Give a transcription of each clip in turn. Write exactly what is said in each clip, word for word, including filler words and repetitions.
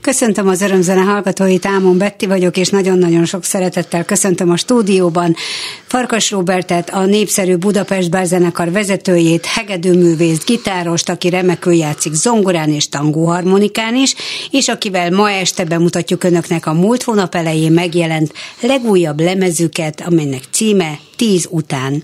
Köszöntöm az Örömzene hallgatóit, Ámon Betti vagyok, és nagyon-nagyon sok szeretettel köszöntöm a stúdióban Farkas Róbertet, a népszerű Budapest Bár zenekar vezetőjét, hegedűművészt, gitárost, aki remekül játszik zongorán és tangóharmonikán is, és akivel ma este bemutatjuk önöknek a múlt hónap elején megjelent legújabb lemezüket, amelynek címe Tíz után.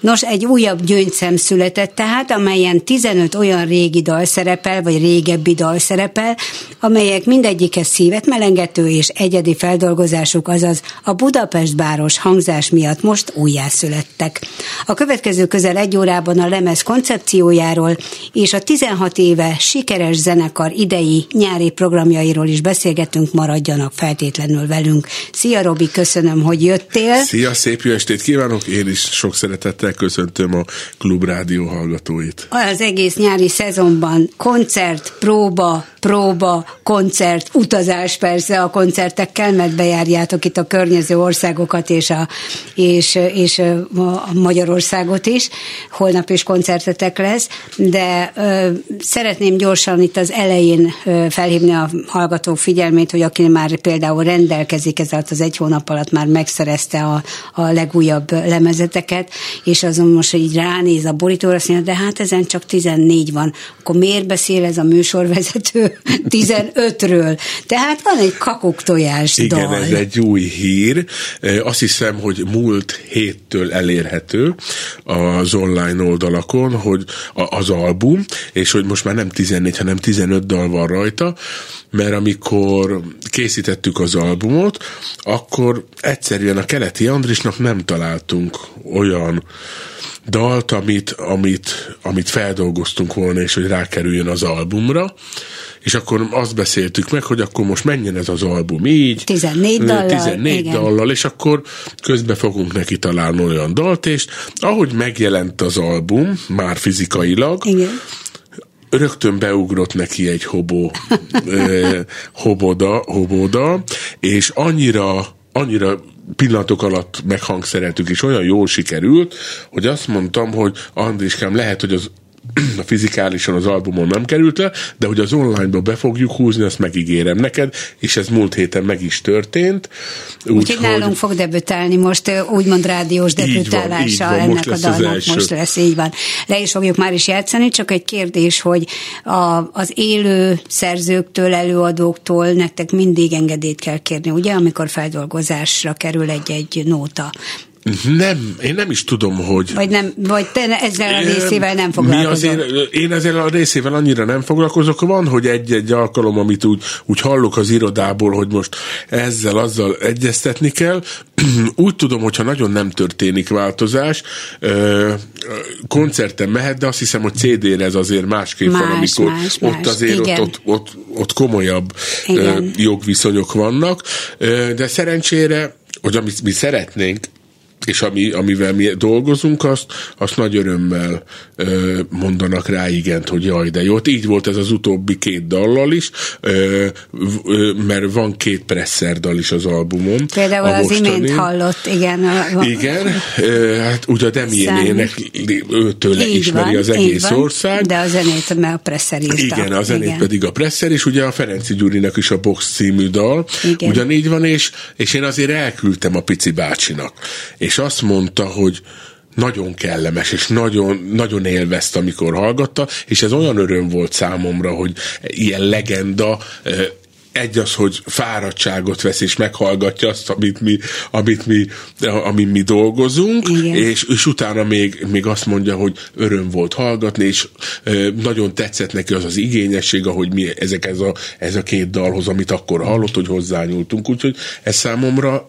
Nos, egy újabb gyöngyszem született tehát, amelyen tizenöt olyan régi dal szerepel, vagy régebbi dal szerepel, amelyek mindegyike szívet melengető és egyedi feldolgozásuk, azaz a Budapest báros hangzás miatt most újjászülettek. A következő közel egy órában a lemez koncepciójáról és a tizenhat éve sikeres zenekar idei nyári programjairól is beszélgetünk, maradjanak feltétlenül velünk. Szia Robi, köszönöm, hogy jöttél. Szia, szép jó estét kívánok. kívánok, én is sok szeretettel köszöntöm a Klubrádió hallgatóit. Az egész nyári szezonban koncert, próba, próba, koncert, utazás persze a koncertekkel, mert bejárjátok itt a környező országokat és a, és, és a Magyarországot is. Holnap is koncertetek lesz, de ö, szeretném gyorsan itt az elején ö, felhívni a hallgatók figyelmét, hogy aki már például rendelkezik ezzel az egy hónap alatt már megszerezte a, a legújabb lemezeteket, és azon most így ránéz a borítóra, azt mondja, de hát ezen csak tizennégy van. Akkor miért beszél ez a műsorvezető tizenötről? Tehát van egy kakuktojás dal. Igen, ez egy új hír. Azt hiszem, hogy múlt héttől elérhető az online oldalakon, hogy az album, és hogy most már nem tizennégy, hanem tizenöt dal van rajta, mert amikor készítettük az albumot, akkor egyszerűen a Keleti Andrisnak nem találtunk olyan dalt, amit, amit, amit feldolgoztunk volna, és hogy rákerüljön az albumra, és akkor azt beszéltük meg, hogy akkor most menjen ez az album így, tizennégy dallal, és akkor közben fogunk neki találni olyan dalt, és ahogy megjelent az album, már fizikailag, igen, rögtön beugrott neki egy hobó, eh, hoboda, hoboda, és annyira, annyira pillanatok alatt meghangszereltük, és olyan jól sikerült, hogy azt mondtam, hogy Andriskám, lehet, hogy az a fizikálisan az albumon nem került le, de hogy az online-ba be fogjuk húzni, azt megígérem neked, és ez múlt héten meg is történt. Úgyhogy úgy, nálunk hogy... fog debütálni most, úgymond rádiós debütálása ennek a dalnak, most lesz, így van. Le is fogjuk már is játszani, csak egy kérdés, hogy a, az élő szerzőktől, előadóktól nektek mindig engedélyt kell kérni, ugye, amikor feldolgozásra kerül egy-egy nóta. Nem, én nem is tudom, hogy... Vagy, nem, vagy te ezzel a részével nem foglalkozol. Mi azért, én ezzel a részével annyira nem foglalkozok. Van, hogy egy-egy alkalom, amit úgy, úgy hallok az irodából, hogy most ezzel, azzal egyeztetni kell. Úgy tudom, hogyha nagyon nem történik változás, koncerten mehet, de azt hiszem, hogy cé dére ez azért másképp más, van, amikor más, ott más. Azért ott, ott, ott, ott komolyabb igen, jogviszonyok vannak. De szerencsére, hogy amit mi szeretnénk, és ami, amivel mi dolgozunk, azt, azt nagy örömmel ö, mondanak rá igent, hogy jaj, de jó. Ott így volt ez az utóbbi két dallal is, ö, ö, mert van két Presszer dal is az albumon. Például az imént hallott, igen. A, igen, ö, hát ugye a Demjénének őtőle ismeri van, az egész van, ország. De a zenét a Presszer írta. Igen, a zenét igen, pedig a Presszer, és ugye a Ferenczi Gyurinak is a Box című dal. Igen. Ugyanígy van, és, és én azért elküldtem a Pici Bácsinak. És azt mondta, hogy nagyon kellemes, és nagyon, nagyon élvezte, amikor hallgatta, és ez olyan öröm volt számomra, hogy ilyen legenda, egy az, hogy fáradtságot vesz, és meghallgatja azt, amit mi, amit mi, amit mi dolgozunk, és, és utána még, még azt mondja, hogy öröm volt hallgatni, és ö, nagyon tetszett neki az az igényesség, ahogy mi ezek ez a, ez a két dalhoz, amit akkor hallott, hogy hozzányúltunk, úgyhogy ez számomra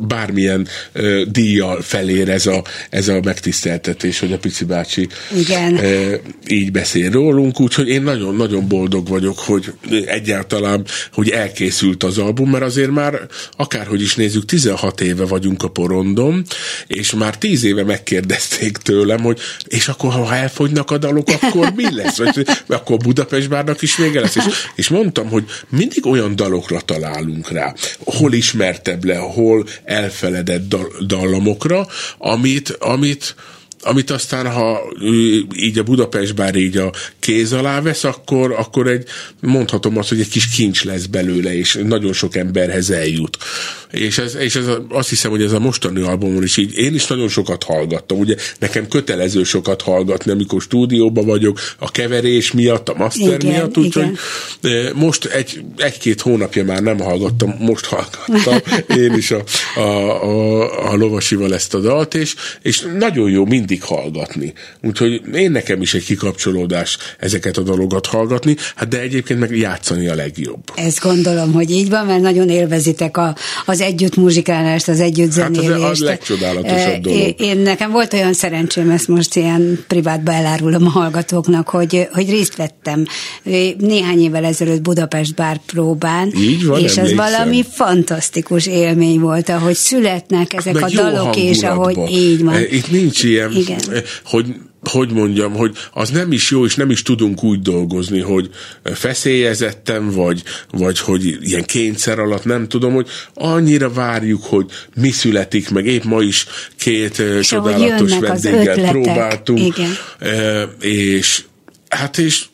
bármilyen ö, díjjal felér ez a, ez a megtiszteltetés, hogy a Pici bácsi igen, ö, így beszél rólunk, úgyhogy én nagyon-nagyon boldog vagyok, hogy egyáltalán, hogy elkészült az album, mert azért már akárhogy is nézzük, tizenhat éve vagyunk a porondom, és már tíz éve megkérdezték tőlem, hogy és akkor, ha elfogynak a dalok, akkor mi lesz? Vagy, akkor Budapest Bárnak is vége lesz. És, és mondtam, hogy mindig olyan dalokra találunk rá, hol ismertebb le, hol elfeledett dallamokra, amit, amit, amit aztán, ha így a Budapest Bár így a kéz alá vesz, akkor, akkor egy, mondhatom azt, hogy egy kis kincs lesz belőle, és nagyon sok emberhez eljut. És, ez, és ez a, azt hiszem, hogy ez a mostani albumon is így, én is nagyon sokat hallgattam, ugye nekem kötelező sokat hallgatni, amikor stúdióban vagyok, a keverés miatt, a master igen, miatt, úgyhogy most egy, egy-két hónapja már nem hallgattam, most hallgattam én is a, a, a, a lovasival ezt a dalt, és, és nagyon jó mindig hallgatni. Úgyhogy én nekem is egy kikapcsolódás ezeket a dalokat hallgatni, hát de egyébként meg játszani a legjobb. Ezt gondolom, hogy így van, mert nagyon élvezitek a, az az együtt muzsikálást, az együtt zenélést. Hát az a legcsodálatosabb dolog. Én, nekem volt olyan szerencsém, ezt most ilyen privátba elárulom a hallgatóknak, hogy, hogy részt vettem néhány évvel ezelőtt Budapest Bár próbán, és emlékszem, az valami fantasztikus élmény volt, ahogy születnek ezek meg a dalok, és ahogy így van. Itt nincs ilyen, igen. hogy... hogy mondjam, hogy az nem is jó, és nem is tudunk úgy dolgozni, hogy feszélyezettem, vagy, vagy hogy ilyen kényszer alatt, nem tudom, hogy annyira várjuk, hogy mi születik, meg épp ma is két és csodálatos vendéggel próbáltunk. Igen. És hát és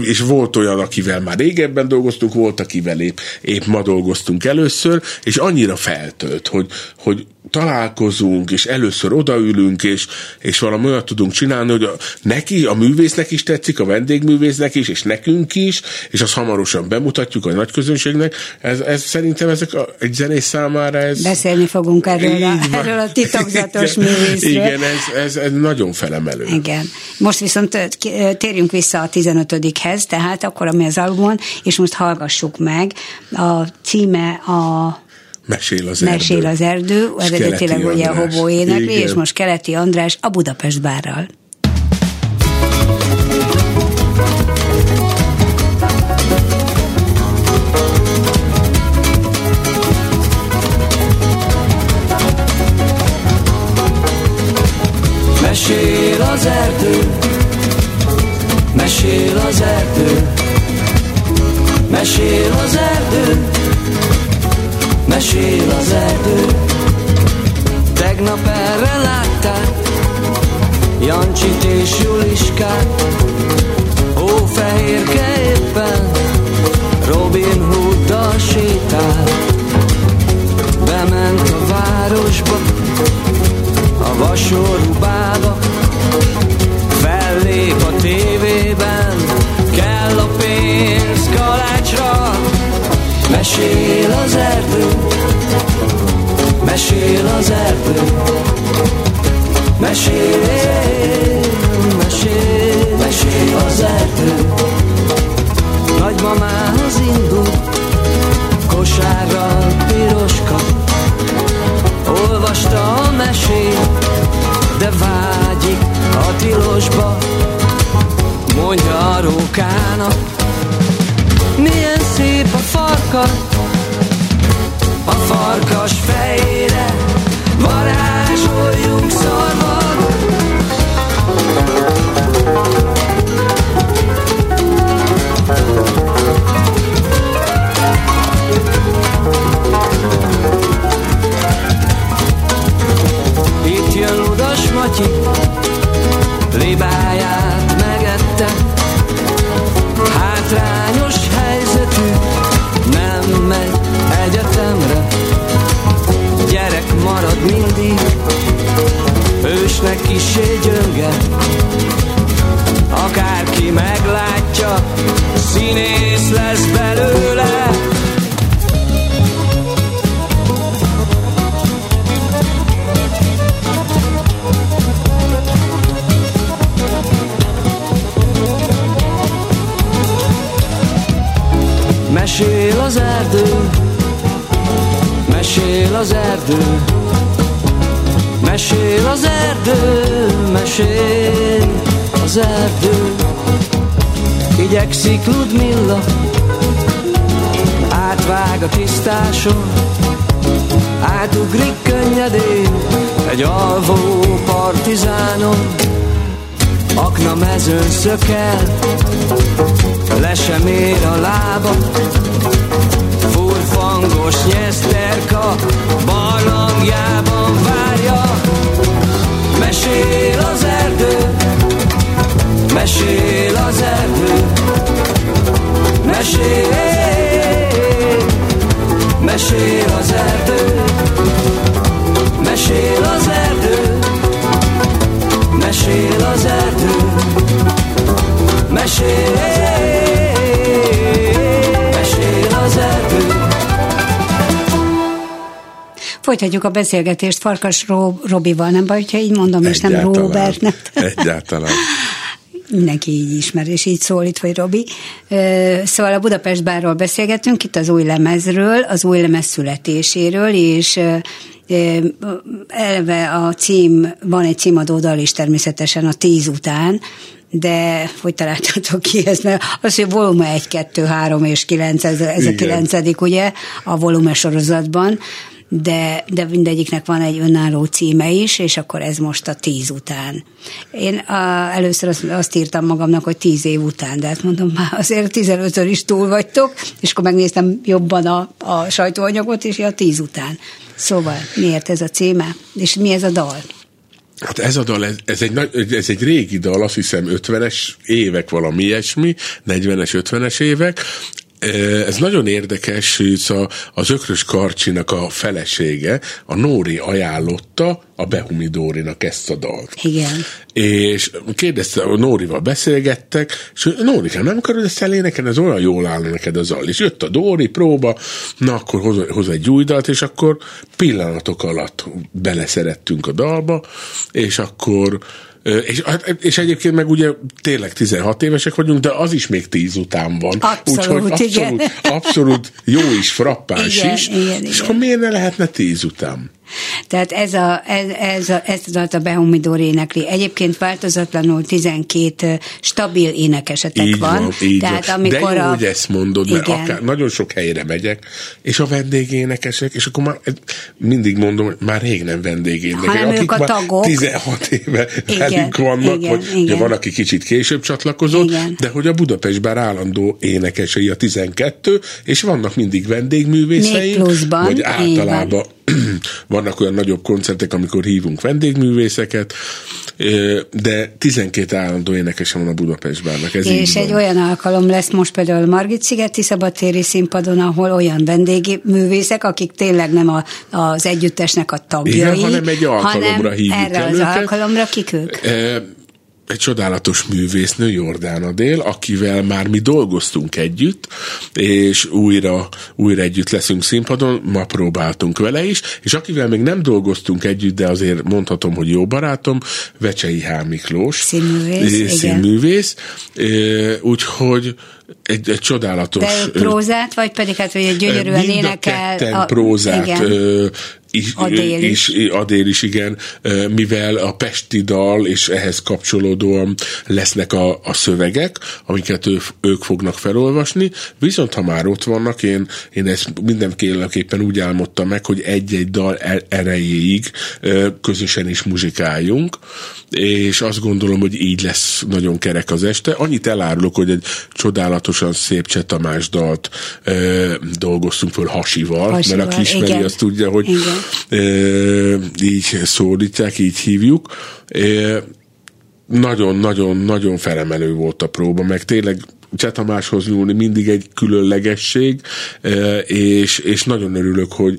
és volt olyan, akivel már régebben dolgoztunk, volt, akivel épp, épp ma dolgoztunk először, és annyira feltölt, hogy, hogy találkozunk, és először odaülünk, és, és valami olyat tudunk csinálni, hogy a, neki, a művésznek is tetszik, a vendégművésznek is, és nekünk is, és azt hamarosan bemutatjuk a nagy közönségnek. Ez, ez szerintem ezek a, egy zenész számára ez... Beszélni fogunk erről, a, erről a titokzatos művészről. Igen, ez, ez, ez nagyon felemelő. Igen. Most viszont térjünk vissza a tizenötödikhez, tehát akkor, ami az albumon, és most hallgassuk meg. A címe a Mesél az erdő. Mesél az erdő, az eredetileg ugye a Hobó énekli, és most Keleti András a Budapest Bárral. Mesél az erdő, mesél az erdő, mesél az erdő, mesél az erdő. Tegnap erre látták Jancsit és Juliskát, Hófehérke éppen Robin Hooddal sétál. Bement a városba, a vasorubába, fellép a tévében, kell a pénz kalácsra. Mesél az erdő, mesél az erdő, mesél, mesél, mesél az erdő. Nagymamához indul, kosárral piroska, olvasta a mesét, de vágyik a tilosba, mondja a rókának. Milyen szép a farkas, a farkas fejére varázsoljunk szarvat. Itt jön Ludas Matyi, libáját megette, hátrányos helyzetű, nem megy egyetemre. Gyerek marad mindig, ősnek kissé gyönge. Akárki meglátja, színész lesz belőle. Mesél az erdő, mesél az erdő, mesél az erdő, mesél az erdő. Igyekszik Ludmilla, átvág a tisztáson, átugrik könnyedén egy alvó partizánon. Akna mezőn szökel, le sem ér a lába, furfangos nyeszterka barlangjában várja. Mesél az erdő, mesél az erdő, mesél, mesél az erdő, mesél az erdő, mesél az erdő, mesél, mesél az erdő. Folytatjuk a beszélgetést Farkas Ró- Robival, nem baj, hogyha így mondom, és nem Róbert. Nem. Egyáltalán. Mindenki így ismer, és így szólít, vagy Robi. Szóval a Budapest Bárról beszélgetünk, itt az új lemezről, az új lemez születéséről, és eleve a cím, van egy címadó dal is természetesen a tíz után, de hogy találtatok ki ezt? Mert az, hogy volume egy, kettő, három és kilenc, ez, ez a kilencedik, ugye, a volume sorozatban, de, de mindegyiknek van egy önálló címe is, és akkor ez most a tíz után. Én a, először azt, azt írtam magamnak, hogy tíz év után, de hát mondom, már azért tizenötön is túl vagytok, és akkor megnéztem jobban a, a sajtóanyagot, és ja, tíz után. Szóval miért ez a címe, és mi ez a dal? Hát ez a dal, ez, ez, egy nagy, ez egy régi dal, azt hiszem ötvenes évek, valami ilyesmi, negyvenes, ötvenes évek. Ez nagyon érdekes, hogy az Ökrös Karcsinak a felesége, a Nóri ajánlotta a Behumi Dórinak ezt a dalt. Igen. És kérdezte, a Nórival beszélgettek, és Nórikám, nem akarod ezt elénekelni, ez olyan jól áll neked az al. És jött a Dóri, próba, na akkor hoz, hoz egy új dalt, és akkor pillanatok alatt beleszerettünk a dalba, és akkor És, és egyébként meg ugye tényleg tizenhat évesek vagyunk, de az is még tíz után van. Abszolút, úgyhogy abszolút, abszolút jó is, frappáns igen, is. Igen, és igen. Akkor miért ne lehetne tíz után? Tehát ez a, ez, ez a, ezt a, a Behumi Dóri énekli. Egyébként változatlanul tizenkét stabil énekesetek így van. Így tehát van. Amikor de jó, a... hogy ezt mondod, mert akár, nagyon sok helyre megyek, és a vendégénekesek, és akkor már mindig mondom, hogy már rég nem vendégénekesek. Hanem akik a tagok. tizenhat éve igen, velünk vannak, igen, vagy igen. Van, aki kicsit később csatlakozott, igen. De hogy a Budapest Bár állandó énekesei a tizenkettő, és vannak mindig vendégművészei, vagy általában vannak olyan nagyobb koncertek, amikor hívunk vendégművészeket, de tizenkét állandó énekesen van a Budapest Bárnak. Ez és egy olyan alkalom lesz most például Margitszigeti Szabadtéri színpadon, ahol olyan vendégművészek, akik tényleg nem a, az együttesnek a tagjai, igen, hanem egy alkalomra hívjuk erre el az őket. Alkalomra kik ők? E- Egy csodálatos művésznő, Jordán Adél, akivel már mi dolgoztunk együtt, és újra, újra együtt leszünk színpadon, ma próbáltunk vele is, és akivel még nem dolgoztunk együtt, de azért mondhatom, hogy jó barátom, Vecsei H. Miklós. Színművész. Színművész. Úgyhogy Egy, egy csodálatos... De prózát, vagy pedig hát, hogy gyönyörűen mind énekel... Mind a ketten prózát, igen. Ö, is, Adél is. is. Adél is, igen. Mivel a pesti dal és ehhez kapcsolódóan lesznek a, a szövegek, amiket ő, ők fognak felolvasni, viszont ha már ott vannak, én, én ezt mindenképpen úgy álmodtam meg, hogy egy-egy dal erejéig közösen is muzsikáljunk, és azt gondolom, hogy így lesz nagyon kerek az este. Annyit elárulok, hogy egy csodálatos szép Cseh Tamás dalt ö, dolgoztunk föl hasival, hasival, mert aki ismeri, igen. Azt tudja, hogy ö, így szólítják, így hívjuk. Nagyon-nagyon-nagyon felemelő volt a próba, meg tényleg Cseh Tamáshoz nyúlni mindig egy különlegesség, és, és nagyon örülök, hogy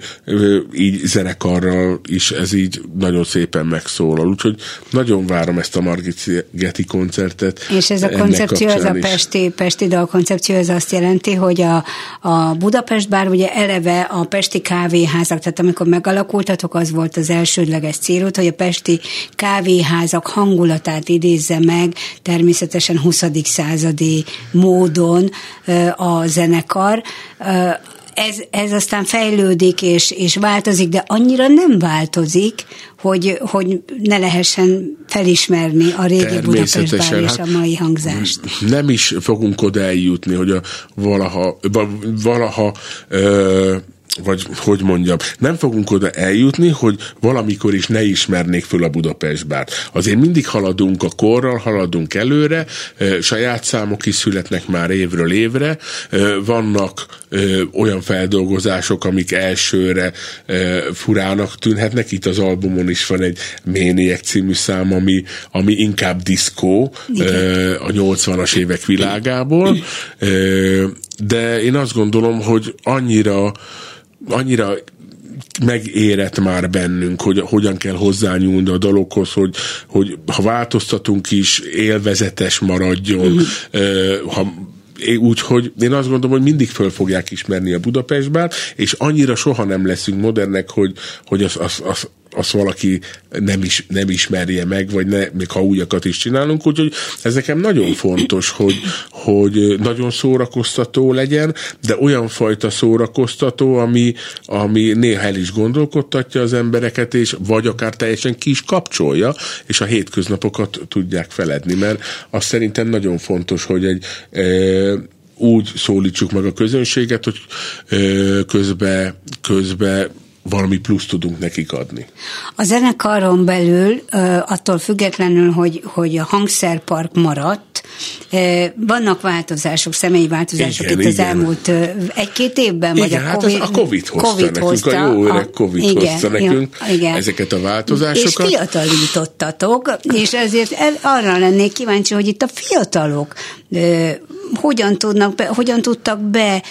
így zenekarral is ez így nagyon szépen megszólal. Úgyhogy nagyon várom ezt a Margitszigeti koncertet. És ez a koncepció, ez a pesti, pesti dal koncepció, ez azt jelenti, hogy a, a Budapest Bár ugye eleve a pesti kávéházak, tehát amikor megalakultatok, az volt az elsődleges célod, hogy a pesti kávéházak hangulatát idézze meg, természetesen huszadik századi módon a zenekar. Ez, ez aztán fejlődik és, és változik, de annyira nem változik, hogy, hogy ne lehessen felismerni a régi Budapest Bár és a mai hangzást. Hát nem is fogunk oda eljutni, hogy a valaha, valaha ö, vagy hogy mondjam, nem fogunk oda eljutni, hogy valamikor is ne ismernék föl a Budapest Bárt. Azért mindig haladunk a korral, haladunk előre, saját számok is születnek már évről évre, vannak olyan feldolgozások, amik elsőre furának tűnhetnek, itt az albumon is van egy Méniek című szám, ami, ami inkább diszkó a nyolcvanas évek világából, de én azt gondolom, hogy annyira annyira megérett már bennünk, hogy hogyan kell hozzányúlni a dalokhoz, hogy, hogy ha változtatunk is, élvezetes maradjon, mm-hmm. ha úgyhogy én azt gondolom, hogy mindig föl fogják ismerni a Budapest Bár, és annyira soha nem leszünk modernek, hogy, hogy azt az, az, az valaki nem, is, nem ismerje meg, vagy ne, még ha újakat is csinálunk, úgyhogy ez nekem nagyon fontos, hogy, hogy nagyon szórakoztató legyen, de olyan fajta szórakoztató, ami, ami néha el is gondolkodtatja az embereket, és vagy akár teljesen ki is kapcsolja, és a hétköznapokat tudják feledni, mert azt szerintem nagyon fontos, hogy egy úgy szólítsuk meg a közönséget, hogy közben közbe valami plusz tudunk nekik adni. A zenekaron belül, attól függetlenül, hogy, hogy a hangszerpark maradt, vannak változások, személyi változások igen, itt igen. az elmúlt egy-két évben, igen, vagy a Covid, hát a Covid hozta COVID nekünk, hozta, a jó öreg Covid a, igen, hozta nekünk igen. ezeket a változásokat. És fiatalítottatok, és ezért el, arra lennék kíváncsi, hogy itt a fiatalok hogyan tudnak, be, hogyan tudtak be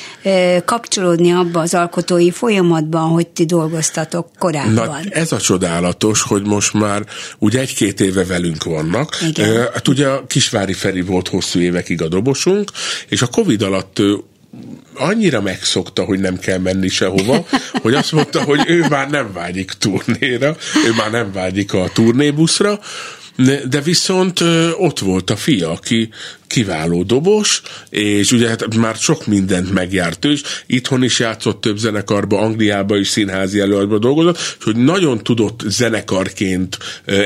kapcsolódni abba az alkotói folyamatban, hogy ti dolgoztatok korábban. Na, ez a csodálatos, hogy most már ugye egy-két éve velünk vannak. Igen. Hát ugye a Kisvári Feri volt hosszú évekig a dobosunk, és a Covid alatt annyira megszokta, hogy nem kell menni sehova, hogy azt mondta, hogy ő már nem vágyik turnéra, ő már nem vágyik a turnébuszra, de viszont ott volt a fia, aki kiváló dobos, és ugye hát már sok mindent megjárt is, itthon is játszott több zenekarba, Angliában is színházi előadásban dolgozott, és hogy nagyon tudott zenekarként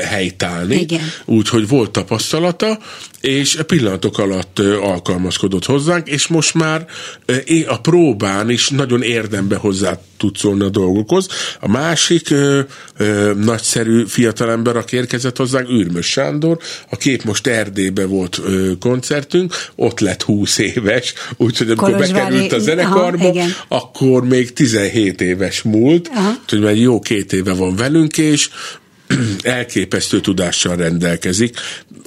helytállni, úgyhogy volt tapasztalata, és pillanatok alatt alkalmazkodott hozzánk, és most már a próbán is nagyon érdembe hozzá tud szólni a dolgokhoz. A másik ö, ö, nagyszerű fiatalember, aki érkezett hozzánk, Ürmös Sándor, aki épp most Erdélybe volt ö, koncertünk, ott lett húsz éves, úgyhogy amikor bekerült a zenekarba, aha, akkor még tizenhét éves múlt, aha. úgyhogy már jó két éve van velünk, és elképesztő tudással rendelkezik.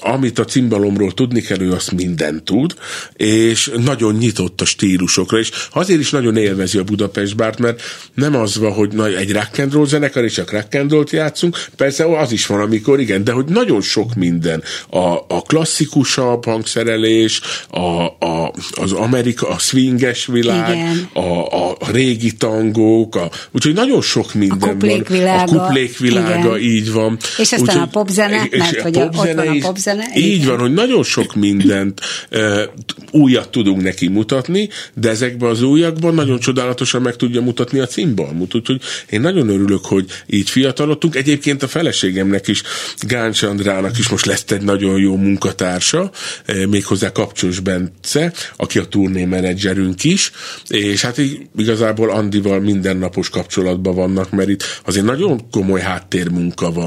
Amit a cimbalomról tudni kell, ő azt mindent tud, és nagyon nyitott a stílusokra, és azért is nagyon élvezi a Budapest Bárt, mert nem az van, hogy na, egy rock and roll zenekar, és csak rock and rollt játszunk, persze az is van, amikor igen, de hogy nagyon sok minden. A, a klasszikusabb hangszerelés, a, a, az Amerika, a swinges világ, a, a régi tangók, a, úgyhogy nagyon sok minden a kuplék van. Világa, a kuplék világa, igen. Így van. És aztán úgy, a popzene, mert hogy a popzene, ott van a popzene. Így, így van, hogy nagyon sok mindent e, újat tudunk neki mutatni, de ezekben az újakban nagyon csodálatosan meg tudja mutatni a cimbalmot. Úgyhogy én nagyon örülök, hogy így fiatalodtunk. Egyébként a feleségemnek is, Gáncs Andrának is most lesz egy nagyon jó munkatársa, e, méghozzá Kapcsos Bence, aki a turnémenedzserünk is, és hát így igazából Andival mindennapos kapcsolatban vannak, mert itt azért nagyon komoly háttérmunka van,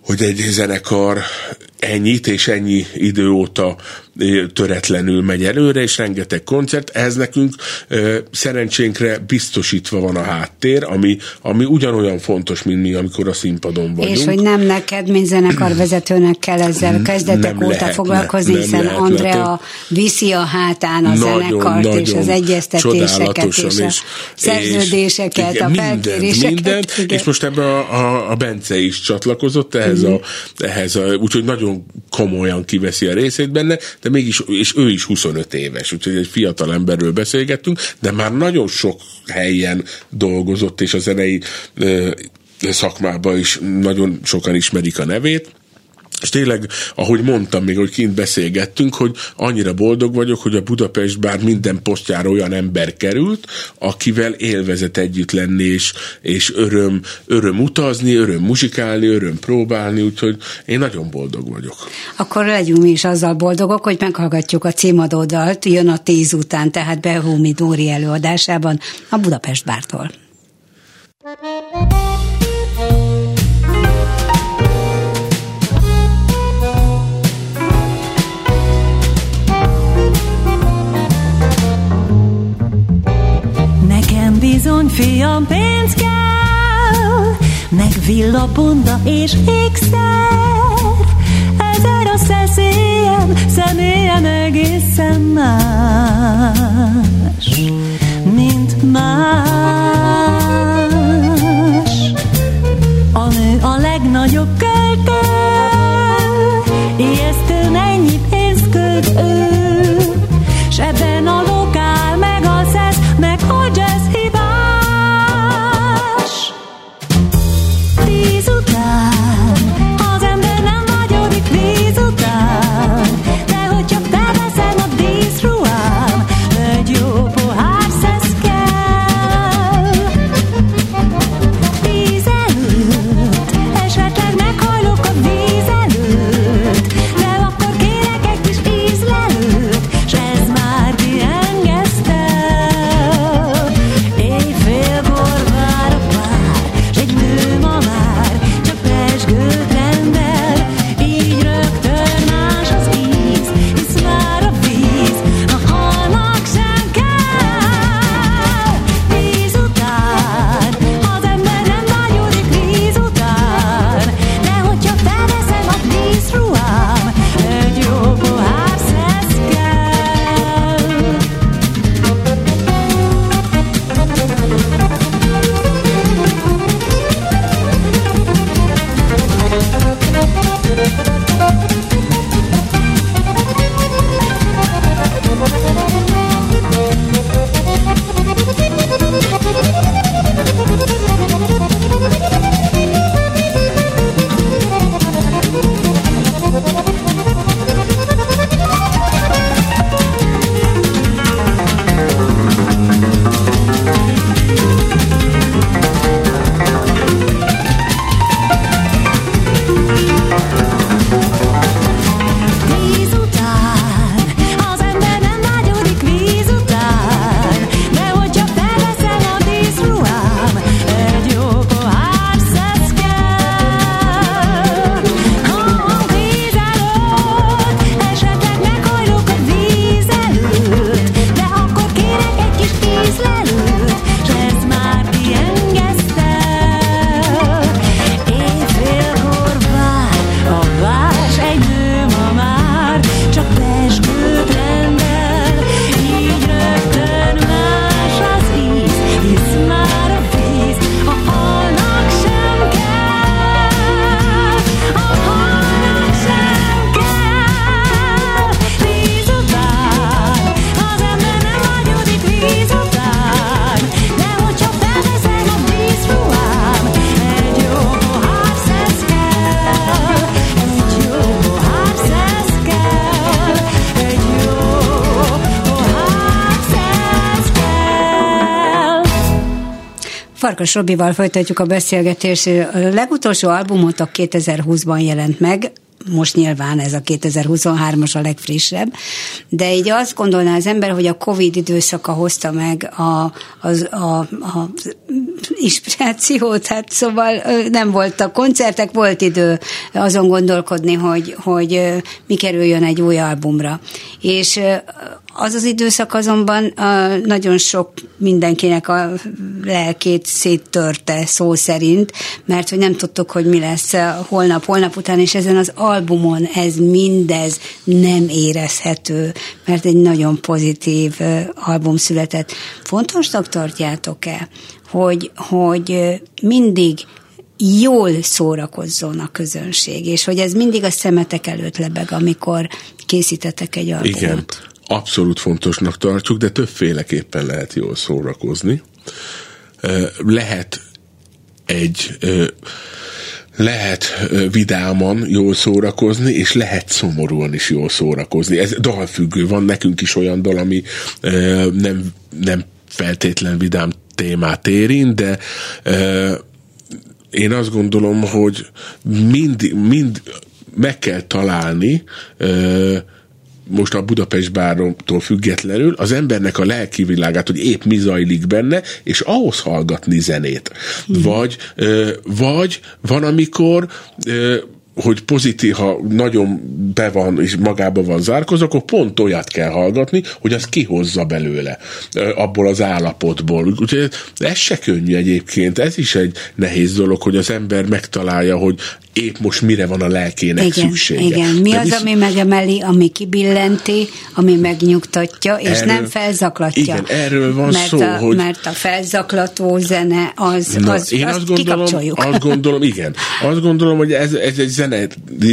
hogy egy zenekar ennyit és ennyi idő óta töretlenül megy előre, és rengeteg koncert. Ehhez nekünk szerencsénkre biztosítva van a háttér, ami, ami ugyanolyan fontos, mint mi, amikor a színpadon vagyunk. És hogy nem neked, mint zenekarvezetőnek kell ezzel kezdetek nem óta lehet, foglalkozni, ne, hiszen lehet, Andrea lehet. Viszi a hátán a nagyon, zenekart, nagyon és az egyeztetéseket, és, és a szerződéseket, és a felkéréseket. Mindent, igen. És most ebben a, a, a Bence is csatlakozott ehhez, mm-hmm. a, ehhez a, úgyhogy nagyon komolyan kiveszi a részét benne, de mégis, és ő is huszonöt éves, úgyhogy egy fiatal emberről beszélgettünk, de már nagyon sok helyen dolgozott, és a zenei ö, szakmában is nagyon sokan ismerik a nevét. És tényleg, ahogy mondtam még, hogy kint beszélgettünk, hogy annyira boldog vagyok, hogy a Budapest Bár minden posztjára olyan ember került, akivel élvezett együtt lenni, és, és öröm, öröm utazni, öröm muzsikálni, öröm próbálni, úgyhogy én nagyon boldog vagyok. Akkor legyünk mi is azzal boldogok, hogy meghallgatjuk a címadódalt, jön a tíz után, tehát Behumi Dóri előadásában a Budapest Bártól. Bizony, fiam, pénz kell, meg villabunda és ékszer. Ezer a szeszélyem, személyem egészen más, mint más. A nő a legnagyobb költő, ijesztőn ennyi pénzt költ ő, s ebben a lokál, meg a szesz, meg a jazz I'll Farkas Robival folytatjuk a beszélgetést. A legutolsó albumutok kétezer-húszban jelent meg, most nyilván ez a kétezer-huszonhármas a legfrissebb, de így azt gondolná az ember, hogy a Covid időszaka hozta meg a, az, a, a inspirációt, hát szóval nem voltak koncertek, volt idő azon gondolkodni, hogy, hogy mi kerüljön egy új albumra. És az az időszak azonban nagyon sok mindenkinek a lelkét széttörte szó szerint, mert hogy nem tudtuk, hogy mi lesz holnap, holnap után, és ezen az albumon ez mindez nem érezhető, mert egy nagyon pozitív album született. Fontosnak tartjátok-e, hogy, hogy mindig jól szórakozzon a közönség, és hogy ez mindig a szemetek előtt lebeg, amikor készítetek egy albumot? Igen. Abszolút fontosnak tartjuk, de többféleképpen lehet jól szórakozni. Lehet egy lehet vidáman jól szórakozni, és lehet szomorúan is jól szórakozni. Ez dalfüggő, van nekünk is olyan dal, ami nem, nem feltétlen vidám témát érint, de én azt gondolom, hogy mind, mind meg kell találni most a Budapest Bártól függetlenül az embernek a lelki világát, hogy épp mi zajlik benne, és ahhoz hallgatni zenét. Mm. Vagy, vagy van, amikor hogy pozitív, ha nagyon be van és magába van zárkozva, akkor pont olyat kell hallgatni, hogy az kihozza belőle, abból az állapotból. Úgyhogy ez se könnyű egyébként, ez is egy nehéz dolog, hogy az ember megtalálja, hogy épp most mire van a lelkének igen, szüksége. Igen, mi De az, visz... ami megemeli, ami kibillenti, ami megnyugtatja, és erről, nem felzaklatja. Igen, erről van mert szó, a, hogy... Mert a felzaklató zene, az, Na, az én azt, azt gondolom, kikapcsoljuk. Azt gondolom, igen. Azt gondolom, hogy ez, ez egy zenei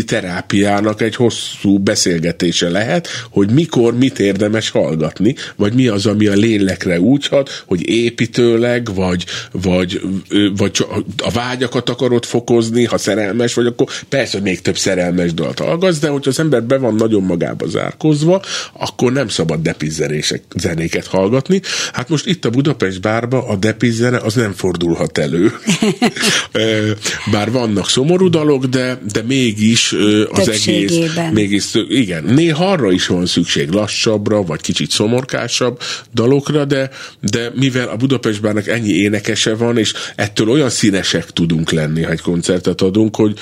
terápiának egy hosszú beszélgetése lehet, hogy mikor mit érdemes hallgatni, vagy mi az, ami a lélekre úgy hat, hogy építőleg, vagy, vagy, vagy a vágyakat akarod fokozni, ha szerelmes vagy, akkor persze, hogy még több szerelmes dalt hallgatsz, de hogyha az ember be van nagyon magába zárkozva, akkor nem szabad depizzerések zenéket hallgatni. Hát most itt a Budapest Bárba a depizzene az nem fordulhat elő. Bár vannak szomorú dalok, de, de mégis az egész... Mégis, igen, néha arra is van szükség lassabbra, vagy kicsit szomorkásabb dalokra, de, de mivel a Budapest Bárnak ennyi énekese van, és ettől olyan színesek tudunk lenni, ha egy koncertet adunk, hogy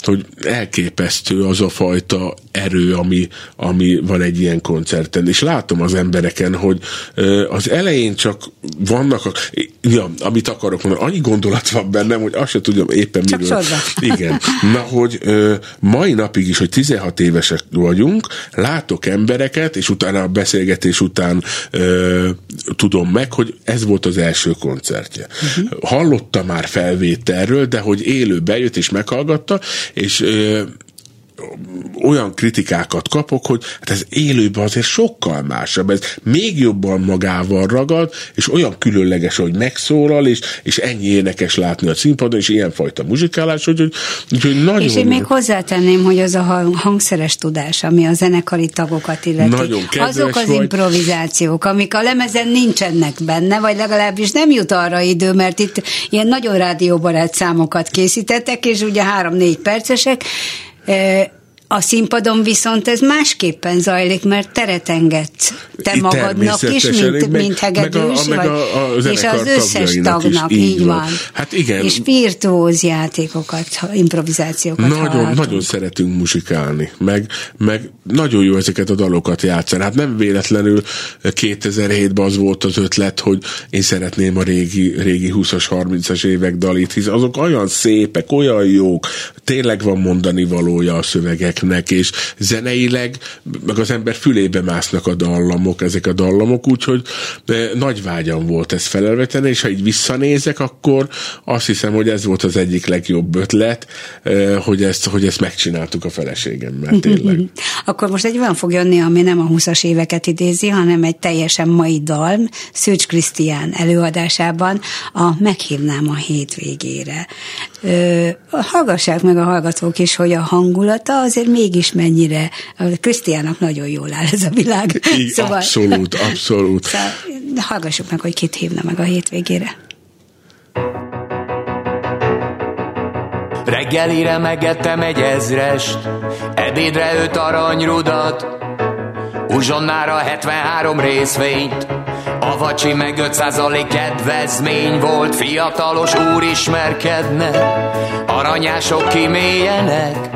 hogy elképesztő az a fajta erő, ami, ami van egy ilyen koncerten. És látom az embereken, hogy az elején csak vannak, a, ja, amit akarok mondani, annyi gondolat van bennem, hogy azt se tudom éppen csak miről. Igen. Na, hogy mai napig is, hogy tizenhat évesek vagyunk, látok embereket, és utána a beszélgetés után tudom meg, hogy ez volt az első koncertje. Uh-huh. Hallotta már felvételről, de hogy élő bejött, és meg hallgatta, és ö, olyan kritikákat kapok, hogy hát ez élőben azért sokkal másabb, ez még jobban magával ragad, és olyan különleges, hogy megszólal, és, és ennyi énekes látni a színpadon, és ilyenfajta muzsikálás, úgyhogy úgy, nagyon... És én még hozzátenném, hogy az a hangszeres tudás, ami a zenekari tagokat illeti, azok az vagy... improvizációk, amik a lemezen nincsenek benne, vagy legalábbis nem jut arra idő, mert itt ilyen nagyon rádióbarát számokat készítettek, és ugye három-négy percesek. A színpadon viszont ez másképpen zajlik, mert teret engedsz te Itt magadnak is, mint, meg, mint hegedűs, meg a, a, a vagy, és az összes tagnak, is, így, így van. van. Hát igen. És virtuóz játékokat, improvizációkat nagyon, nagyon szeretünk muzsikálni, meg, meg nagyon jó ezeket a dalokat játszani. Hát nem véletlenül kétezer-hétben az volt az ötlet, hogy én szeretném a régi, régi húszas, harmincas évek dalit, hisz azok olyan szépek, olyan jók, tényleg van mondani valója a szövegek, és zeneileg meg az ember fülébe másznak a dallamok, ezek a dallamok, úgyhogy nagy vágyam volt ezt felelveteni, és ha így visszanézek, akkor azt hiszem, hogy ez volt az egyik legjobb ötlet, hogy ezt, hogy ezt megcsináltuk a feleségemmel, tényleg. Akkor most egy olyan fog jönni, ami nem a húszas éveket idézi, hanem egy teljesen mai dal, Szőcs Krisztián előadásában, a Meghívnám a hétvégére. Hallgassák meg a hallgatók is, hogy a hangulata azért mégis mennyire, Krisztiának nagyon jól áll ez a világ. I, szóval, abszolút, abszolút. Szóval hallgassuk meg, hogy kit hívna meg a hétvégére. Reggelire megettem egy ezrest, ebédre öt aranyrudat, uzsonnára hetvenhárom részvényt, a vacsi meg öt százalék kedvezmény volt, fiatalos úr ismerkedne, aranyások kimélyenek,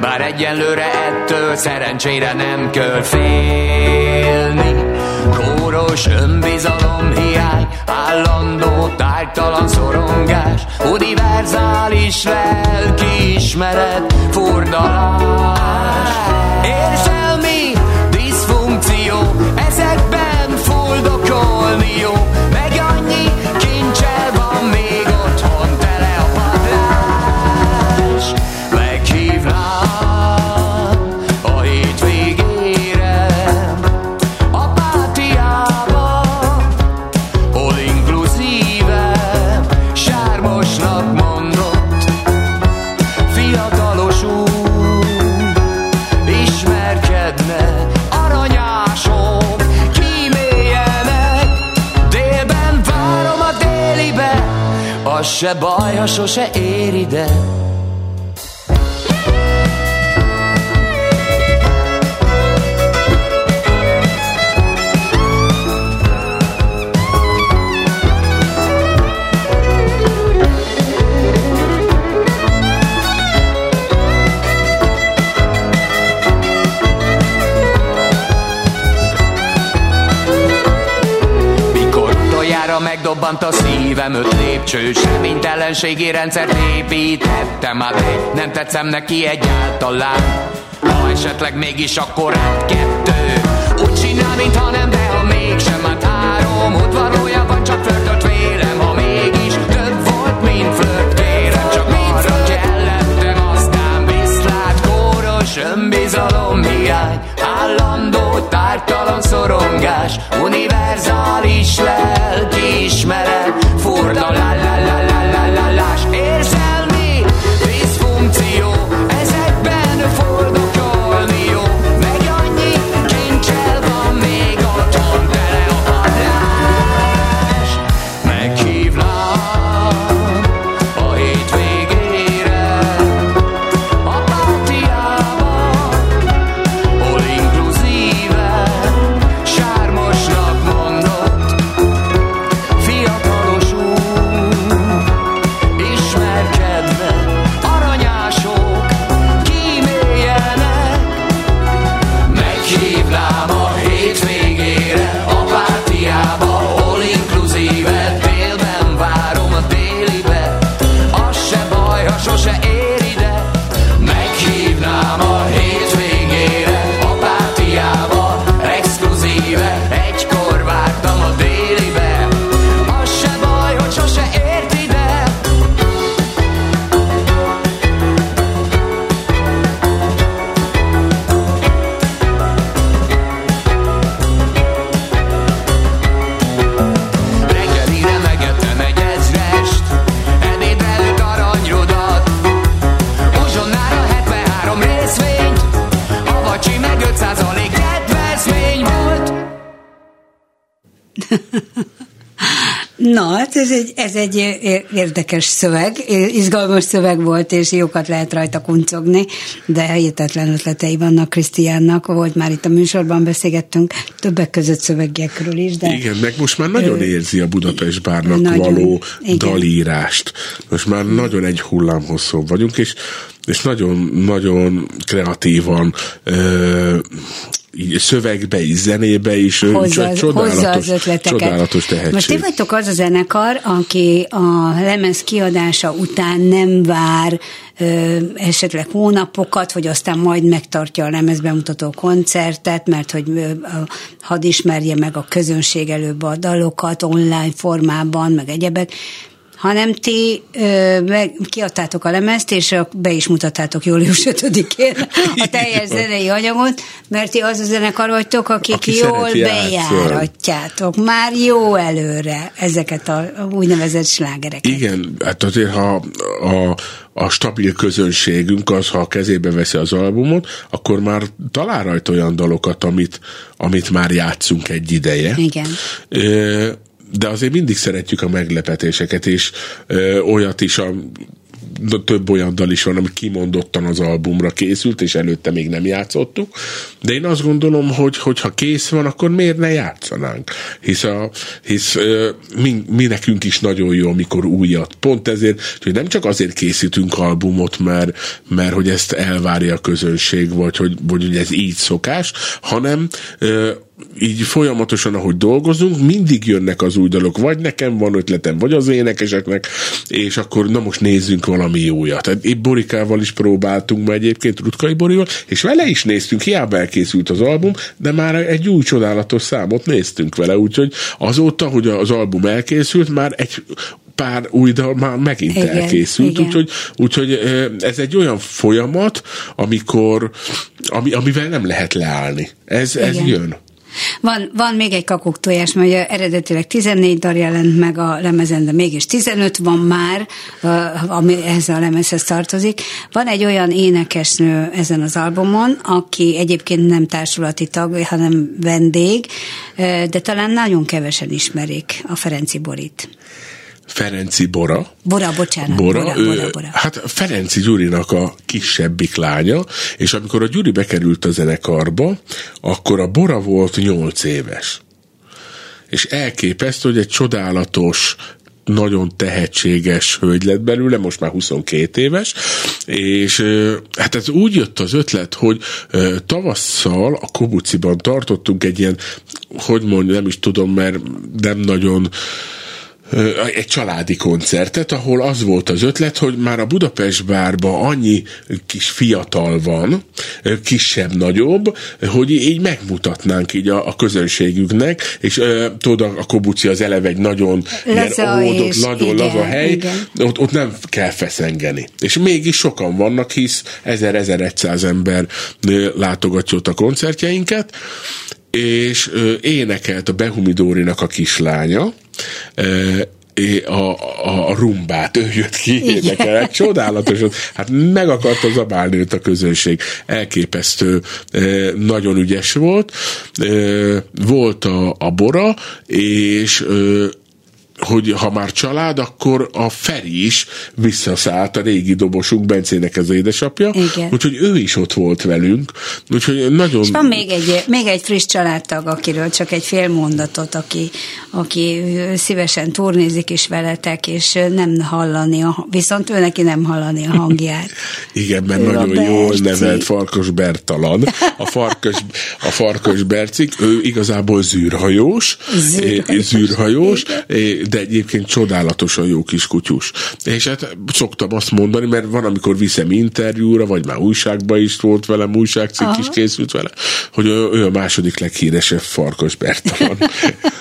bár egyenlőre ettől szerencsére nem kell félni. Kóros önbizalom hiány, állandó tártalan szorongás, univerzális lelkiismeret furdalás, érzelmi diszfunkció, ezekben fuldokolni jó, meg annyi kincse van még otthon tele a padlás. Meghívnám a hétvégén se baj, ha sose ér ide. Megdobbant a szívem öt lépcsős, reménytelenségi rendszert építettem már egy, nem tetszem neki egyáltalán, ha esetleg mégis akkor hát kettő, úgy csinál, mintha nem, de ha mégsem, hát három, ott valójában csak flörtölt vélem, ha mégis több volt, mint flört, kérem, csak arra kellettem, aztán viszlát. Kóros önbizalom hiány, állandó tártalan szorongás, univerzális lelkiismeret furdalálálálálálás, érzelmi diszfunkció, ezekben fordukolni jó, meg annyi kincsel van még otthon tele a padlás. Meghívlak a hétvégére a partiába, all inclusive, sármosnak mondott fiatalos úr ismerkedve, aranyások kíméljenek. Meghívnám a hétvégére a partiába, all inclusive, délben várom a délibe, az se baj, ha sose ér ide. Meghívnám a hétvégére a pátiába, exkluzíve, egykor vártam a délibe, az se baj, hogy sose ért ide. Reggelire megettem egy ezrest, ebéd előtt aranyrudat, uzsonnára hetvenhárom részvényt, a vacsi meg öt százalék kedvezmény volt. Na, hát ez egy, ez egy érdekes szöveg, izgalmas szöveg volt, és jókat lehet rajta kuncogni, de hihetetlen ötletei vannak Krisztiánnak, volt már itt a műsorban beszélgettünk, többek között szövegekről is, de... Igen, meg most már nagyon érzi a Budapest Bárnak nagyon, való igen. dalírást. Most már nagyon egy hullámhosszon vagyunk, és, és nagyon-nagyon kreatívan... Ö, így szövegbe is, zenébe is, hozza, ön, csodálatos, csodálatos tehetség. Most ti vagytok az a zenekar, aki a lemez kiadása után nem vár ö, esetleg hónapokat, hogy aztán majd megtartja a lemezbemutató koncertet, mert hogy ö, ö, hadd ismerje meg a közönség előbb a dalokat online formában, meg egyebek, hanem ti ö, meg, kiadtátok a lemezt, és be is mutattátok július ötödikén a teljes zenei anyagot, mert ti az a zenekar vagytok, akik Aki jól bejáratjátok. Már jó előre ezeket a, a úgynevezett slágereket. Igen, hát azért, ha a, a stabil közönségünk az, ha a kezébe veszi az albumot, akkor már talál rajta olyan dalokat, amit, amit már játszunk egy ideje. Igen. Ö, de azért mindig szeretjük a meglepetéseket, és ö, olyat is, a több olyan dal is van, ami kimondottan az albumra készült, és előtte még nem játszottuk, de én azt gondolom, hogy, hogy ha kész van, akkor miért ne játszanánk? Hisz, a, hisz mi, mi nekünk is nagyon jó, amikor újat. Pont ezért, hogy nem csak azért készítünk albumot, mert, mert hogy ezt elvárja a közönség, vagy hogy, hogy ez így szokás, hanem így folyamatosan, ahogy dolgozunk, mindig jönnek az új dalok, vagy nekem van ötletem, vagy az énekeseknek, és akkor na most nézzünk valami újat. Épp Borikával is próbáltunk már egyébként, Rutkai Borival, és vele is néztünk, hiába elkészült az album, de már egy új csodálatos számot néztünk vele, úgyhogy azóta, hogy az album elkészült, már egy pár új dal már megint igen, elkészült, úgyhogy, úgyhogy ez egy olyan folyamat, amikor ami, amivel nem lehet leállni. Ez, ez jön. Van, van még egy kakuktojás, mert ugye eredetileg tizennégy dal jelent meg a lemezen, de mégis tizenöt van már, ami ehhez a lemezhez tartozik. Van egy olyan énekesnő ezen az albumon, aki egyébként nem társulati tag, hanem vendég, de talán nagyon kevesen ismerik a Ferenczi Borit. Ferenczi Bora. Bora, bocsánat. Bora, Bora, ő, Bora, Bora. Hát Ferenczi Gyurinak a kisebbik lánya, és amikor a Gyuri bekerült a zenekarba, akkor a Bora volt nyolc éves. És elképesztő, hogy egy csodálatos, nagyon tehetséges hölgy lett belőle, most már huszonkét éves, és hát ez úgy jött az ötlet, hogy tavasszal a Kobúciban tartottunk egy ilyen, hogy mondjam, nem is tudom, mert nem nagyon egy családi koncertet, ahol az volt az ötlet, hogy már a Budapest Bárban annyi kis fiatal van, kisebb-nagyobb, hogy így megmutatnánk így a, a közönségüknek, és e, tudod, a Kobúci az eleve egy nagyon laza, ilyen, és, nagyon igen, laza hely, ott, ott nem kell feszengeni. És mégis sokan vannak, hisz ezer-ezerszáz ember látogatja ott a koncertjeinket, és énekelt a Behumi Dórinak a kislánya, a, a, a rumbát, ő jött ki énekel, csodálatos, hát meg akarta zabálni őt a közönség, elképesztő, nagyon ügyes volt, volt a, a Bora, és hogy ha már család, akkor a Feri is visszaszállt, a régi dobosunk, Bencének az édesapja. Igen. Úgyhogy ő is ott volt velünk. Úgyhogy nagyon... És van még egy, még egy friss családtag, akiről csak egy fél mondatot, aki, aki szívesen turnézik is veletek, és nem hallani, a, viszont ő neki nem hallani a hangját. Igen, mert ő nagyon jól nevelt Farkas Bertalan. A Farkas, a Farkas Bercik, ő igazából zűrhajós, zűrhajós, zűrhajós de egyébként csodálatosan jó kis kutyus. És hát szoktam azt mondani, mert van, amikor viszem interjúra, vagy már újságban is volt velem, újságcikk is készült vele, hogy ő a második leghíresebb Farkas Bertalan.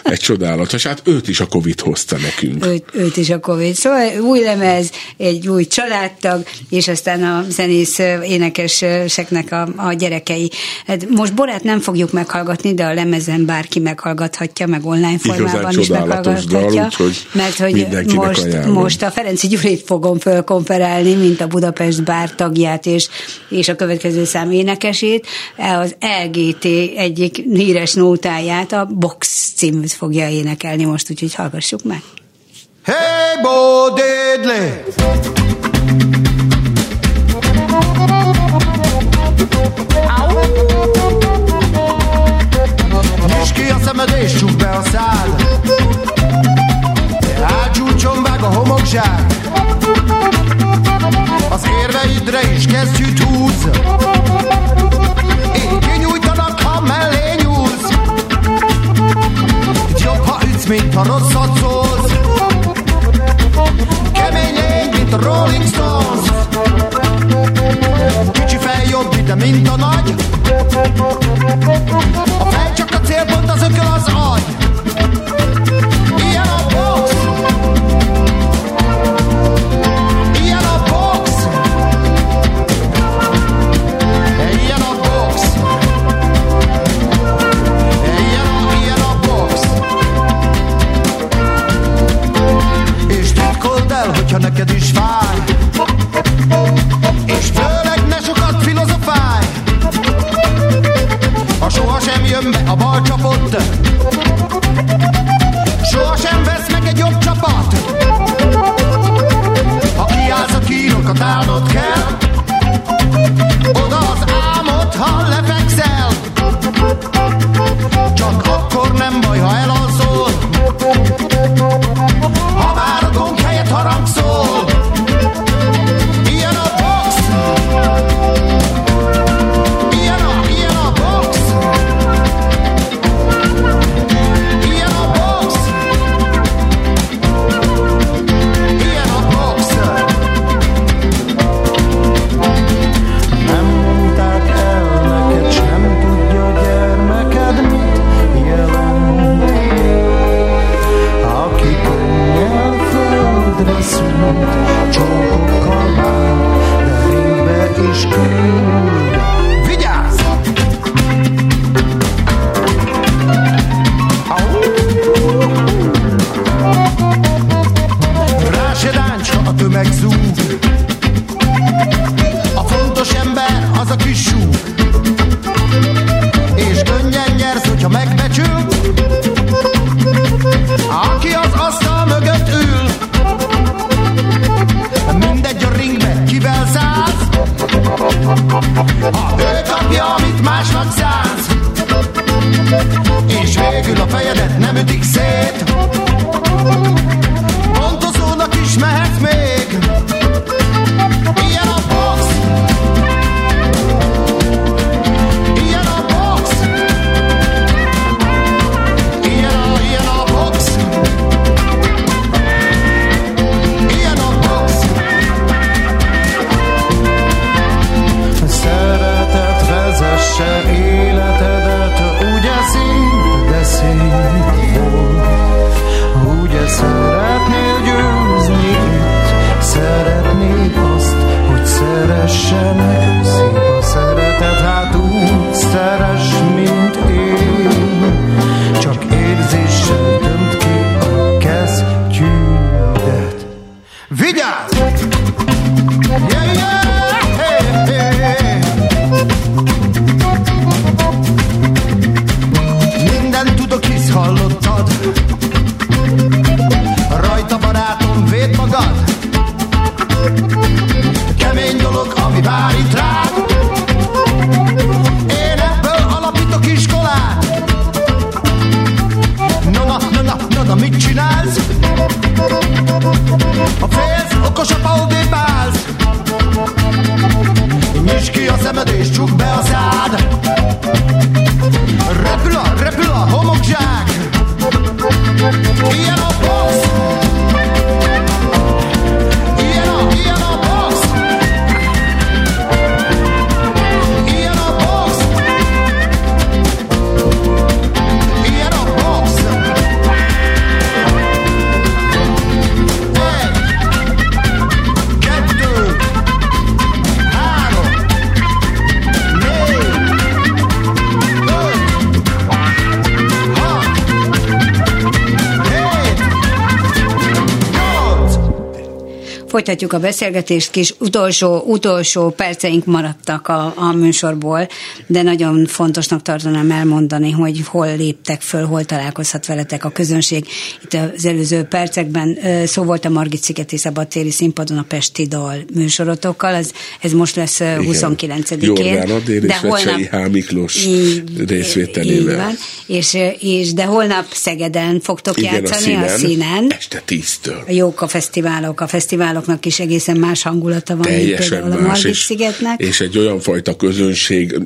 Egy csodálatos. Hát őt is a Covid hozta nekünk. Őt, őt is a Covid. Szóval új lemez, egy új családtag, és aztán a zenész énekeseknek a, a gyerekei. Hát most Borát nem fogjuk meghallgatni, de a lemezen bárki meghallgathatja, meg online formában igazán is meghallgathatja. Dal. Úgyhogy mert hogy most, most a Ferenczi Gyurit fogom fölkomperálni, mint a Budapest Bár tagját, és, és a következő szám énekesét, az el gé té egyik híres nótáját, a Box címűt fogja énekelni most, úgyhogy hallgassuk meg. Hey, Bo Diddley! Nyisd ki a szemed és csukd be a szád! Ágyújtson meg a homokzsák, az érveidre is kesztyűt húz, így kinyújtanak, ha mellé nyúlsz. Jobb, ha ütsz, mint ha rosszat szólsz, kemény légy, mint a Rolling Stones. Kicsi fej jobb, de mint a nagy, a fej csak a célpont, az ököl az agy. Ilyen a box, ilyen a box, ilyen a box, ilyen a, ilyen a box. És titkold el, hogyha neked is fáj, és főleg ne sokat filozofálj. Ha sohasem jön be a bal csapott, találnod kell, oda az álmod, ha lefekszel. Csak akkor nem baj, ha elalszol, ha már a gong helyett harangszol. Ilyen a box, ilyen a, ilyen a box, ilyen a box, ilyen a box. Nem mondták el neked, sem tudja gyermeked, mit jelent, aki könnyel földre szűnt, csókokkal bár, de ringbe is küld. Rá se dáncs, ha a tömeg zúg, a fontos ember az a kis súg, és könnyen nyersz, hogyha megbecsül, aki az asztal mögött ül. Mindegy a ringbe, kivel szállsz, ha ő kapja, amit másnak szánsz, és végül a fejedet nem ütik szét. Pontozónak is mehetsz még, ilyen a box, ilyen a box, ilyen a, ilyen a box, ilyen a box. Szeretet vezesse életedet, ugye szép, de szép volt, ugye szeretnél győzni itt, szeretnék azt, hogy szeressenek, szép a szeretet, hát úgy szeres, mint én, csak érzéssel tömt ki a kesztyűdet. Vigyázz! Yeah, yeah, hey, hey. Minden tudok, hisz hallottad, rajta barátom, védd magad. Kemény dolog, ami vár itt rád, én ebből alapítok iskolát. Nona, nona, nona, mit csinálsz? A félsz, okos apa, odébb állsz. Nyisd ki a szemed és csukd be a szád. Repül a, repül a homokzsák. Ilyen a box, ilyen a, ilyen a box, ilyen a box, ilyen a box. Egy, kettő, három, négy, öt, hat, Folytatjuk a beszélgetést, kis utolsó, utolsó perceink maradtak a, a műsorból, de nagyon fontosnak tartanám elmondani, hogy hol léptek föl, hol találkozhat veletek a közönség. Itt az előző percekben ö, szó volt a Margitszigeti Szabadtéri színpadon a Pesti Dal műsorotokkal, ez, ez most lesz huszonkilencedikén. Jordán Adél és Vecsei H. Miklós részvételével. És, és de holnap Szegeden fogtok igen, játszani a színen. Este tíztől. Jók a fesztiválok, a fesztiválok is egészen más hangulata van, teljesen mint például más, a Margit-szigetnek. És, és egy olyan fajta közönség,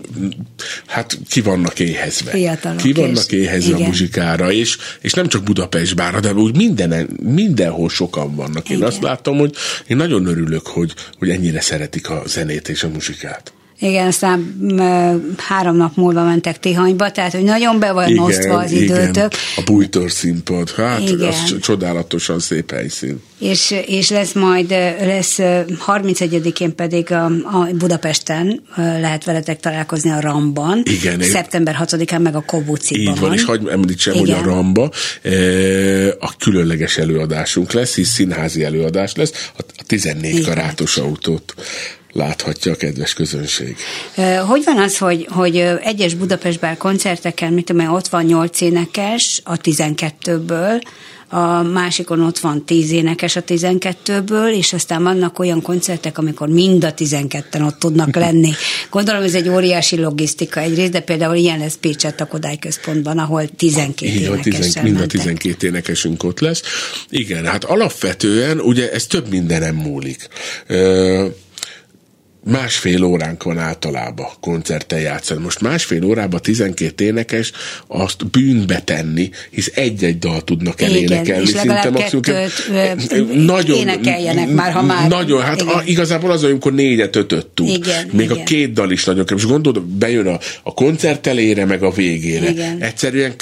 hát ki vannak éhezve. Fiatalok ki vannak éhezve igen. A muzsikára, és, és nem csak Budapest Bárra, de úgy minden, mindenhol sokan vannak. Én igen. Azt látom, hogy én nagyon örülök, hogy, hogy ennyire szeretik a zenét és a muzsikát. Igen, aztán három nap múlva mentek Tihanyba, tehát hogy nagyon be van osztva az igen. időtök. A Bújtor színpad, hát igen. Az csodálatosan szép helyszín. És, és lesz majd, lesz harmincegyedikén pedig a, a Budapesten lehet veletek találkozni a RAM-ban. Igen, szeptember hatodikán meg a Kobúciban. Így van, és hagyd említsem, igen. Hogy a RAM-ba e, a különleges előadásunk lesz, hisz színházi előadás lesz, a tizennégy igen. karátos autót láthatja a kedves közönség. Hogy van az, hogy, hogy egyes Budapest Bár koncerteken, mit tudom én, ott van nyolc énekes a tizenkettőből, a másikon ott van tíz énekes a tizenkettőből, és aztán vannak olyan koncertek, amikor mind a tizenketten ott tudnak lenni. Gondolom, ez egy óriási logisztika egyrészt, de például ilyen lesz Pécsett a Kodály központban, ahol tizenkét énekessel mind a tizenkét énekesünk ott lesz. Igen, hát alapvetően ugye ez több mindenem múlik. Ö- Másfél óránk van általában koncerttel játszani. Most másfél órában tizenkét énekes azt bűnbe tenni, hisz egy-egy dal tudnak elénekelni. És legalább kettőt nagyon, énekeljenek már, ha már... Nagyon, hát a, igazából az, amikor négyet, ötöt tud. Igen, Még igen. a két dal is nagyon kell. És gondolod, bejön a, a koncert elére, meg a végére. Igen. Egyszerűen,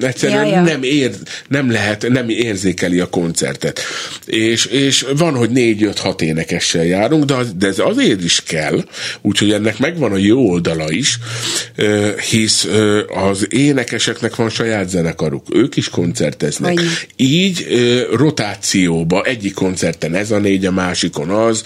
egyszerűen ja, nem, ér, nem lehet, nem érzékeli a koncertet. És, és van, hogy négy-öt-hat énekessel járunk, de, az, de ez azért is kell, úgyhogy ennek megvan a jó oldala is, hisz az énekeseknek van saját zenekaruk, ők is koncerteznek. Olyan. Így rotációba, egyik koncerten ez a négy, a másikon az,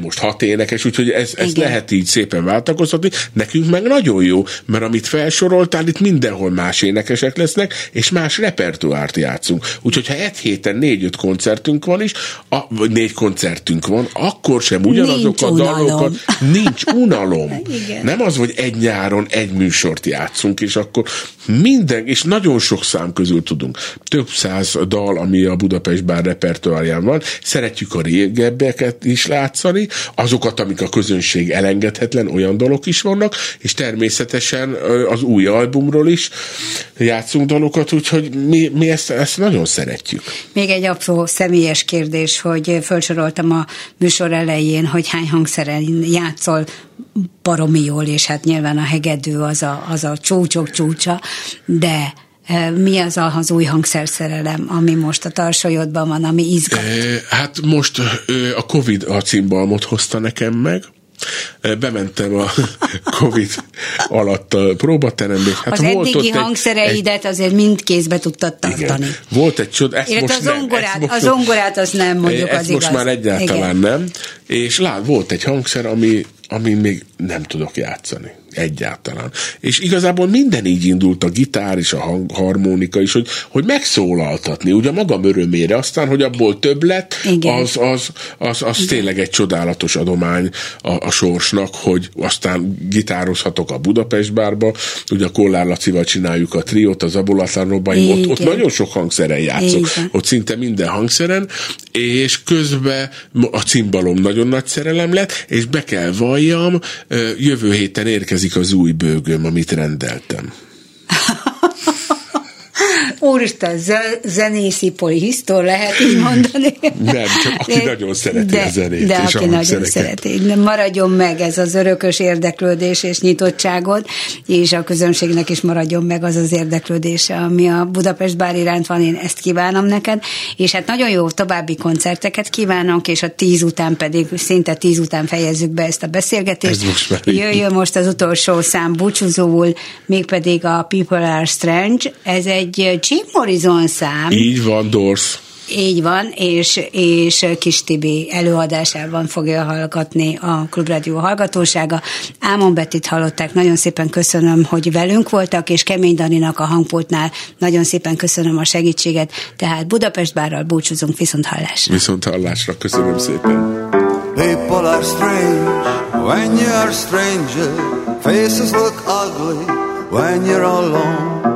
most hat énekes, úgyhogy ez, ezt lehet így szépen váltakoztatni. Nekünk meg nagyon jó, mert amit felsoroltál, itt mindenhol más énekesek lesznek, és más repertoárt játszunk. Úgyhogy ha egy héten négy-öt koncertünk van is, a, vagy négy koncertünk van, akkor sem ugyanazok a dalokat, nincs unalom. Nem az, hogy egy nyáron egy műsort játszunk, és akkor minden, és nagyon sok szám közül tudunk. Több száz dal, ami a Budapest Bár repertoárján van. Szeretjük a régebbieket is látszani, azokat, amik a közönség elengedhetetlen, olyan dalok is vannak, és természetesen az új albumról is játszunk dalokat, úgyhogy mi, mi ezt, ezt nagyon szeretjük. Még egy apró személyes kérdés, hogy felsoroltam a műsor elején, hogy hány hangszeren játszol baromi jól, és hát nyilván a hegedű az a, az a csúcsok csúcsa, de mi az az új hangszerszerelem, ami most a tarsolyodban van, ami izgat? Hát most a Covid a cimbalmot hozta nekem meg. Bementem a Covid alatt a próbaterembe. Hát az eddigi hangszereidet egy... azért mind kézbe tudtad tartani. Igen. Volt egy csoda, ezt most nem. A zongorát az nem, mondjuk az igaz. Most már egyáltalán nem. És lát, volt egy hangszer, ami, ami még nem tudok játszani. Egyáltalán. És igazából minden így indult, a gitár és a hang, harmonika is, hogy, hogy megszólaltatni, ugye magam örömére, aztán, hogy abból több lett, az, az, az, az tényleg egy csodálatos adomány a, a sorsnak, hogy aztán gitározhatok a Budapest Bárba, ugye a Kollárlacival csináljuk a triót, az Abolatlanobbaim, ott, ott nagyon sok hangszeren játszok, igen. Ott szinte minden hangszeren, és közben a cimbalom nagyon nagy szerelem lett, és be kell valljam, jövő héten érkezik az új bőgöm, amit rendeltem. Úristen, zenészi polihisztor, lehet így mondani. Nem, csak aki de, nagyon szereti de, a zenét. De és aki nagyon szereti. Maradjon meg ez az örökös érdeklődés és nyitottságod, és a közönségnek is maradjon meg az az érdeklődése, ami a Budapest Bár iránt van, én ezt kívánom neked, és hát nagyon jó további koncerteket kívánok, és a tíz után pedig, szinte tíz után fejezzük be ezt a beszélgetést. Most jöjjön most az utolsó szám búcsúzóul, mégpedig a People Are Strange, ez egy Jim Morrison szám. Így van, Dors. Így van, és, és Kis Tibi előadásában fogja hallgatni a Klubrádió hallgatósága. Ámon Bettit hallották, nagyon szépen köszönöm, hogy velünk voltak, és Kemény Daninak a hangpultnál nagyon szépen köszönöm a segítséget. Tehát Budapest Bárral búcsúzunk, viszont hallásra. Viszont hallásra, köszönöm szépen. People are strange when you are stranger. Faces look ugly when you're alone.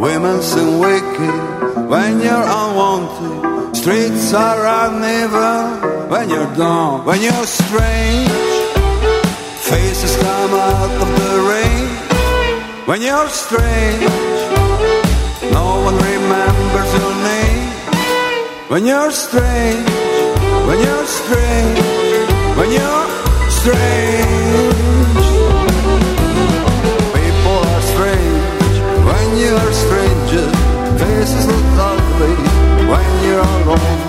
Women seem wicked when you're unwanted. Streets are uneven when you're down. When you're strange, faces come out of the rain. When you're strange, no one remembers your name. When you're strange, when you're strange, when you're strange. People are strange when you're strangers, faces look ugly when you're alone.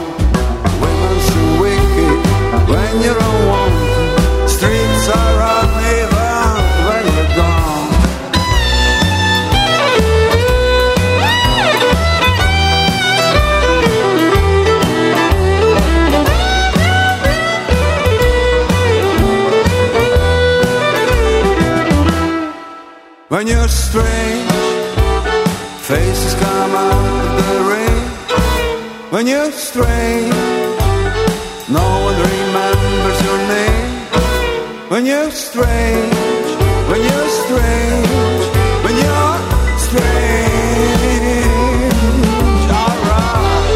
Women seem wicked when you're unwanted. Streets are uneven when you're gone. When you're strange, faces come out of the rain. when you stray. No one remembers your name when you're strange, when you're strange, when you're strange. All right.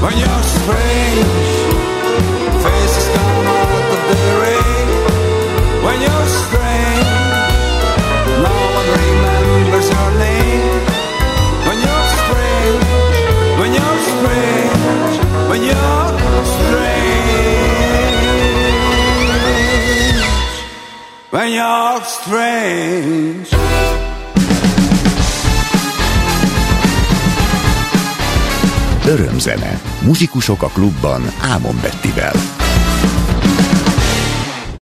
When you're strange, faces come out of the rain. When you're strange, no one remembers your name. When you're strange, when you're strange, when you're strange, when you're strange. Örömzene. Muzsikusok a klubban Ámon Bettivel.